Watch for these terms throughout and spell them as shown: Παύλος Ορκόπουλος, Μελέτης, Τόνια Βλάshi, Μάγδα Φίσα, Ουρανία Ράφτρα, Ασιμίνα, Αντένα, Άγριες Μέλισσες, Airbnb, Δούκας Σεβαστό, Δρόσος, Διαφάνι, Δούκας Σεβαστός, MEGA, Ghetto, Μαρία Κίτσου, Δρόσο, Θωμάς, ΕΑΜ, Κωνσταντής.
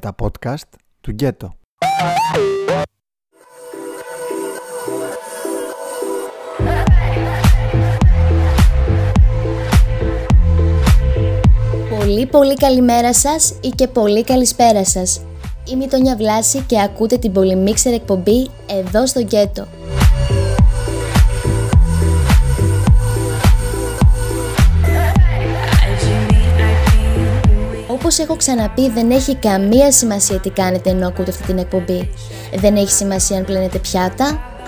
τα podcast του Ghetto. Πολύ πολύ καλημέρα σας ή και πολύ καλησπέρα σας. Είμαι η Τόνια Βλάση και ακούτε την πολυμίξερ εκπομπή εδώ στο Ghetto. Όπως έχω ξαναπεί, δεν έχει καμία σημασία τι κάνετε ενώ ακούτε αυτή την εκπομπή. Δεν έχει σημασία αν πλένετε πιάτα,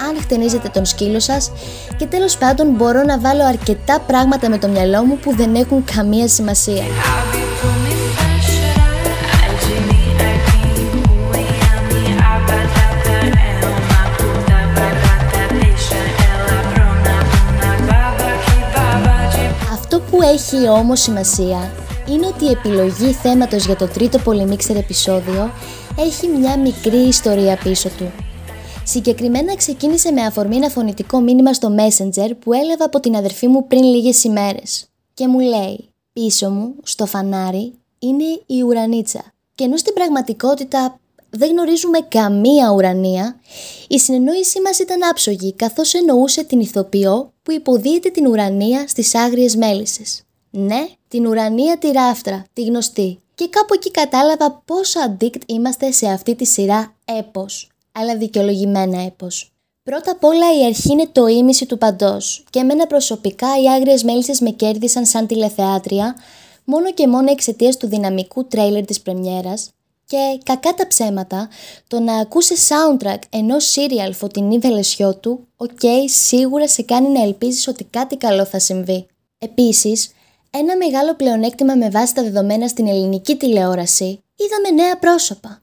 αν χτενίζετε τον σκύλο σας και τέλος πάντων μπορώ να βάλω αρκετά πράγματα με το μυαλό μου που δεν έχουν καμία σημασία. Αυτό που έχει όμως σημασία είναι ότι η επιλογή θέματος για το τρίτο πολυμίξερ επεισόδιο έχει μια μικρή ιστορία πίσω του. Συγκεκριμένα ξεκίνησε με αφορμή ένα φωνητικό μήνυμα στο Messenger που έλαβα από την αδερφή μου πριν λίγες ημέρες. Και μου λέει, πίσω μου, στο φανάρι, είναι η ουρανίτσα. Και ενώ στην πραγματικότητα δεν γνωρίζουμε καμία ουρανία, η συνεννόησή μας ήταν άψογη καθώς εννοούσε την ηθοποιό που υποδίεται την ουρανία στις Άγριες Μέλισσες. Ναι, την Ουρανία τη Ράφτρα, τη γνωστή. Και κάπου εκεί κατάλαβα πόσο addict είμαστε σε αυτή τη σειρά έπος. Αλλά δικαιολογημένα έπος. Πρώτα απ' όλα η αρχή είναι το ήμιση του παντός. Και εμένα προσωπικά οι Άγριες Μέλισσες με κέρδισαν σαν τηλεθεάτρια μόνο και μόνο εξαιτίας του δυναμικού τρέιλερ της πρεμιέρας. Και κακά τα ψέματα, το να ακούσει soundtrack ενός serial φωτεινή βελεσιό του, σίγουρα σε κάνει να ελπίζεις ότι κάτι καλό θα συμβεί. Επίσης, ένα μεγάλο πλεονέκτημα με βάση τα δεδομένα στην ελληνική τηλεόραση, είδαμε νέα πρόσωπα.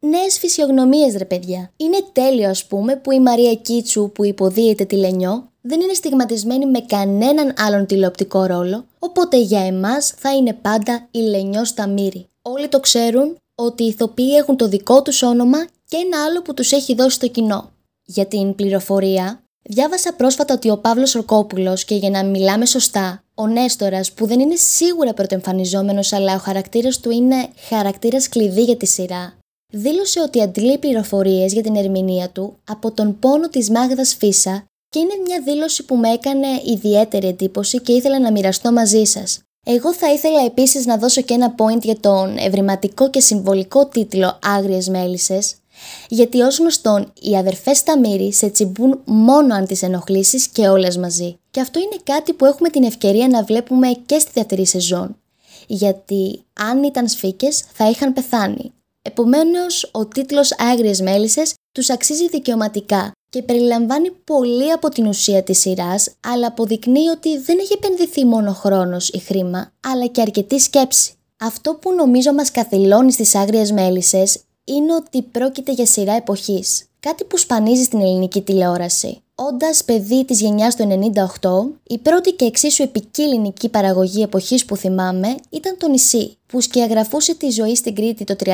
Νέες φυσιογνωμίες ρε παιδιά. Είναι τέλειο που η Μαρία Κίτσου που υποδίεται τη Λενιό δεν είναι στιγματισμένη με κανέναν άλλον τηλεοπτικό ρόλο, οπότε για εμάς θα είναι πάντα η Λενιό στα μύρη. Όλοι το ξέρουν ότι οι ηθοποιοί έχουν το δικό τους όνομα και ένα άλλο που τους έχει δώσει το κοινό. Για την πληροφορία, διάβασα πρόσφατα ότι ο Παύλος Ορκόπουλος και για να μιλάμε σωστά, ο Νέστορας που δεν είναι σίγουρα πρωτοεμφανιζόμενος αλλά ο χαρακτήρας του είναι χαρακτήρας κλειδί για τη σειρά, δήλωσε ότι αντλεί πληροφορίες για την ερμηνεία του από τον πόνο της Μάγδας Φίσα και είναι μια δήλωση που με έκανε ιδιαίτερη εντύπωση και ήθελα να μοιραστώ μαζί σας. Εγώ θα ήθελα επίσης να δώσω και ένα point για τον ευρηματικό και συμβολικό τίτλο Άγριες Μέλισσες, γιατί ως γνωστόν οι αδερφές Σταμύρη σε τσιμπούν μόνο αν τις ενοχλήσεις και όλες μαζί. Και αυτό είναι κάτι που έχουμε την ευκαιρία να βλέπουμε και στη δεύτερη σεζόν. Γιατί αν ήταν σφίκες θα είχαν πεθάνει. Επομένως ο τίτλος Άγριες Μέλισσες τους αξίζει δικαιωματικά και περιλαμβάνει πολύ από την ουσία της σειράς, αλλά αποδεικνύει ότι δεν έχει επενδυθεί μόνο χρόνος ή χρήμα, αλλά και αρκετή σκέψη. Αυτό που νομίζω μας καθυλώνει στις Άγριες Μέλισσες είναι ότι πρόκειται για σειρά εποχής. Κάτι που σπανίζει στην ελληνική τηλεόραση. Όντας παιδί της γενιάς του 98, η πρώτη και εξίσου επικοινωνική παραγωγή εποχής που θυμάμαι ήταν το Νησί, που σκιαγραφούσε τη ζωή στην Κρήτη το 39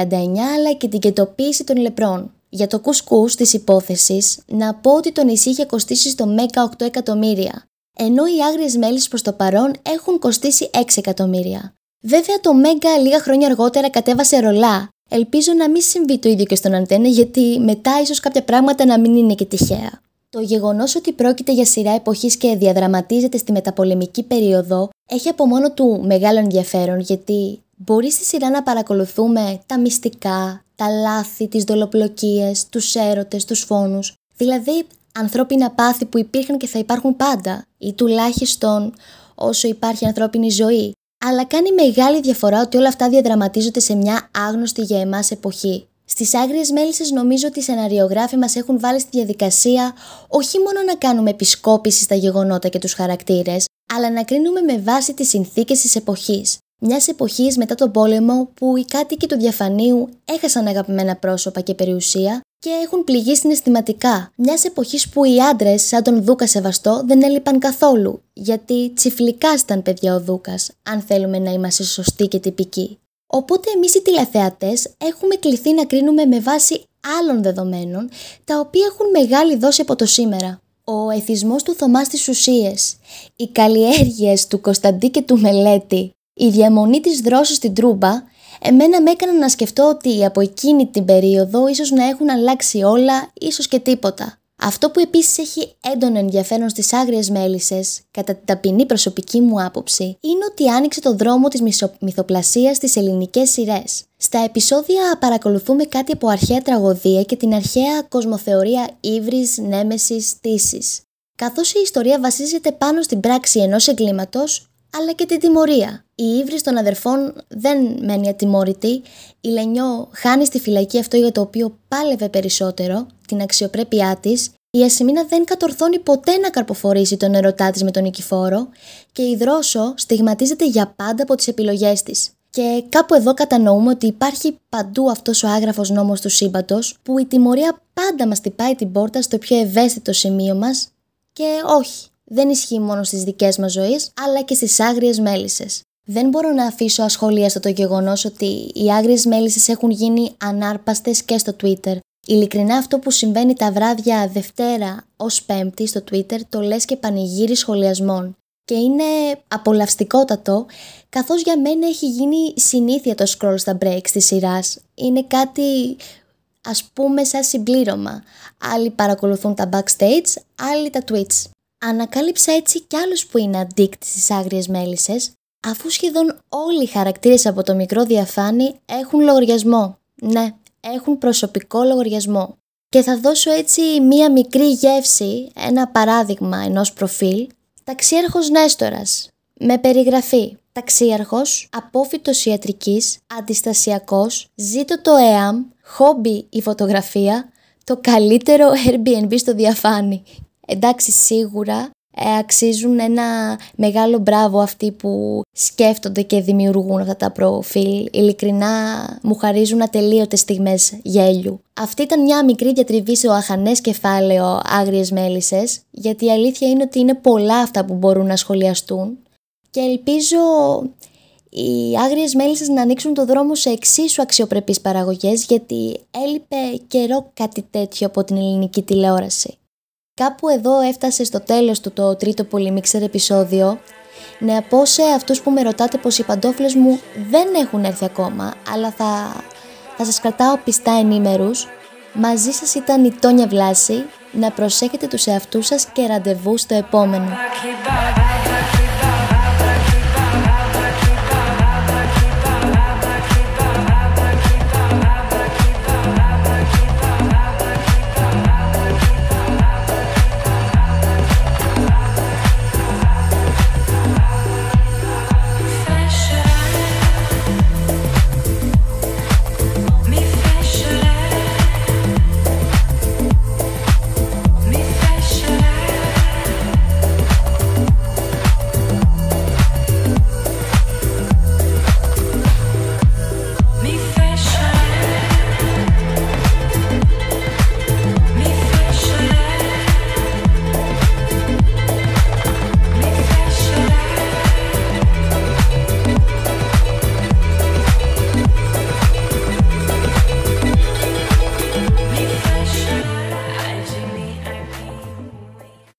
αλλά και την κεντοποίηση των λεπρών. Για το κουσκούς της υπόθεσης, να πω ότι το Νησί είχε κοστίσει στο MEGA 8 εκατομμύρια, ενώ οι Άγριες Μέλισσες προς το παρόν έχουν κοστίσει 6 εκατομμύρια. Βέβαια το MEGA λίγα χρόνια αργότερα κατέβασε ρολά. Ελπίζω να μην συμβεί το ίδιο και στον Αντένα, γιατί μετά ίσως κάποια πράγματα να μην είναι και τυχαία. Το γεγονός ότι πρόκειται για σειρά εποχής και διαδραματίζεται στη μεταπολεμική περίοδο έχει από μόνο του μεγάλο ενδιαφέρον, γιατί μπορεί στη σειρά να παρακολουθούμε τα μυστικά, τα λάθη, τις δολοπλοκίες, τους έρωτες, τους φόνους, δηλαδή ανθρώπινα πάθη που υπήρχαν και θα υπάρχουν πάντα, ή τουλάχιστον όσο υπάρχει ανθρώπινη ζωή. Αλλά κάνει μεγάλη διαφορά ότι όλα αυτά διαδραματίζονται σε μια άγνωστη για εμάς εποχή. Στις Άγριες Μέλισσες νομίζω ότι οι σεναριογράφοι μας έχουν βάλει στη διαδικασία όχι μόνο να κάνουμε επισκόπηση στα γεγονότα και τους χαρακτήρες, αλλά να κρίνουμε με βάση τις συνθήκες της εποχής. Μιας εποχής μετά τον πόλεμο που οι κάτοικοι του Διαφανίου έχασαν αγαπημένα πρόσωπα και περιουσία και έχουν πληγεί συναισθηματικά. Μιας εποχής που οι άντρες, σαν τον Δούκα Σεβαστό, δεν έλειπαν καθόλου, γιατί τσιφλικάσταν παιδιά ο Δούκας, αν θέλουμε να είμαστε σωστοί και τυπικοί. Οπότε εμείς οι τηλεθεατές έχουμε κληθεί να κρίνουμε με βάση άλλων δεδομένων, τα οποία έχουν μεγάλη δόση από το σήμερα. Ο εθισμός του Θωμά στις ουσίες, οι καλλιέργειες του Κωνσταντή και του Μελέτη, η διαμονή της Δρόσου στην Τρούμπα εμένα με έκανα να σκεφτώ ότι από εκείνη την περίοδο ίσως να έχουν αλλάξει όλα, ίσως και τίποτα. Αυτό που επίσης έχει έντονο ενδιαφέρον στις Άγριες Μέλισσες, κατά την ταπεινή προσωπική μου άποψη, είναι ότι άνοιξε το δρόμο της μυθοπλασίας στις ελληνικές σειρές. Στα επεισόδια παρακολουθούμε κάτι από αρχαία τραγωδία και την αρχαία κοσμοθεωρία Ύβρις, Νέμεσης, Τίσης. Καθώς η ιστορία βασίζεται πάνω στην πράξη ενός εγκλήματος, αλλά και την τιμωρία. Η ύβρις των αδερφών δεν μένει ατιμόρυτη, η Λενιό χάνει στη φυλακή αυτό για το οποίο πάλευε περισσότερο, την αξιοπρέπειά της, η Ασιμίνα δεν κατορθώνει ποτέ να καρποφορήσει τον ερωτά της με τον Νικηφόρο και η Δρόσο στιγματίζεται για πάντα από τις επιλογές της. Και κάπου εδώ κατανοούμε ότι υπάρχει παντού αυτός ο άγραφος νόμος του σύμπαντος, που η τιμωρία πάντα μας τυπάει την πόρτα στο πιο ευαίσθητο σημείο μας και όχι. Δεν ισχύει μόνο στις δικές μας ζωές, αλλά και στις άγριες μέλισσες. Δεν μπορώ να αφήσω ασχολίαστο το γεγονός ότι οι άγριες μέλισσες έχουν γίνει ανάρπαστες και στο Twitter. Ειλικρινά αυτό που συμβαίνει τα βράδια Δευτέρα ως Πέμπτη στο Twitter το λες και πανηγύρι σχολιασμών. Και είναι απολαυστικότατο, καθώς για μένα έχει γίνει συνήθεια το scroll στα breaks της σειράς. Είναι κάτι... ας πούμε σαν συμπλήρωμα. Άλλοι παρακολουθούν τα backstage, άλλοι τα tweets. Ανακάλυψα έτσι κι άλλους που είναι αντίκτοι στις άγριες μέλισσες, αφού σχεδόν όλοι οι χαρακτήρες από το μικρό Διαφάνι έχουν λογαριασμό. Ναι, έχουν προσωπικό λογαριασμό. Και θα δώσω έτσι μία μικρή γεύση, ένα παράδειγμα ενός προφίλ. Ταξίαρχος Νέστορας, με περιγραφή. Ταξίαρχος, απόφοιτος ιατρικής, αντιστασιακός, ζήτω το ΕΑΜ, χόμπι η φωτογραφία, το καλύτερο Airbnb στο Διαφάνι. Εντάξει, σίγουρα αξίζουν ένα μεγάλο μπράβο αυτοί που σκέφτονται και δημιουργούν αυτά τα προφίλ. Ειλικρινά μου χαρίζουν ατελείωτες στιγμές γέλιου. Αυτή ήταν μια μικρή διατριβή στο αχανές κεφάλαιο Άγριες Μέλισσες, γιατί η αλήθεια είναι ότι είναι πολλά αυτά που μπορούν να σχολιαστούν και ελπίζω οι Άγριες Μέλισσες να ανοίξουν το δρόμο σε εξίσου αξιοπρεπείς παραγωγές, γιατί έλειπε καιρό κάτι τέτοιο από την ελληνική τηλεόραση. Κάπου εδώ έφτασε στο τέλος του το τρίτο πολυμίξερ επεισόδιο. Να πω σε αυτούς που με ρωτάτε πως οι παντόφλες μου δεν έχουν έρθει ακόμα, αλλά θα σας κρατάω πιστά ενήμερους. Μαζί σας ήταν η Τόνια Βλάση. Να προσέχετε τους εαυτούς σας και ραντεβού στο επόμενο.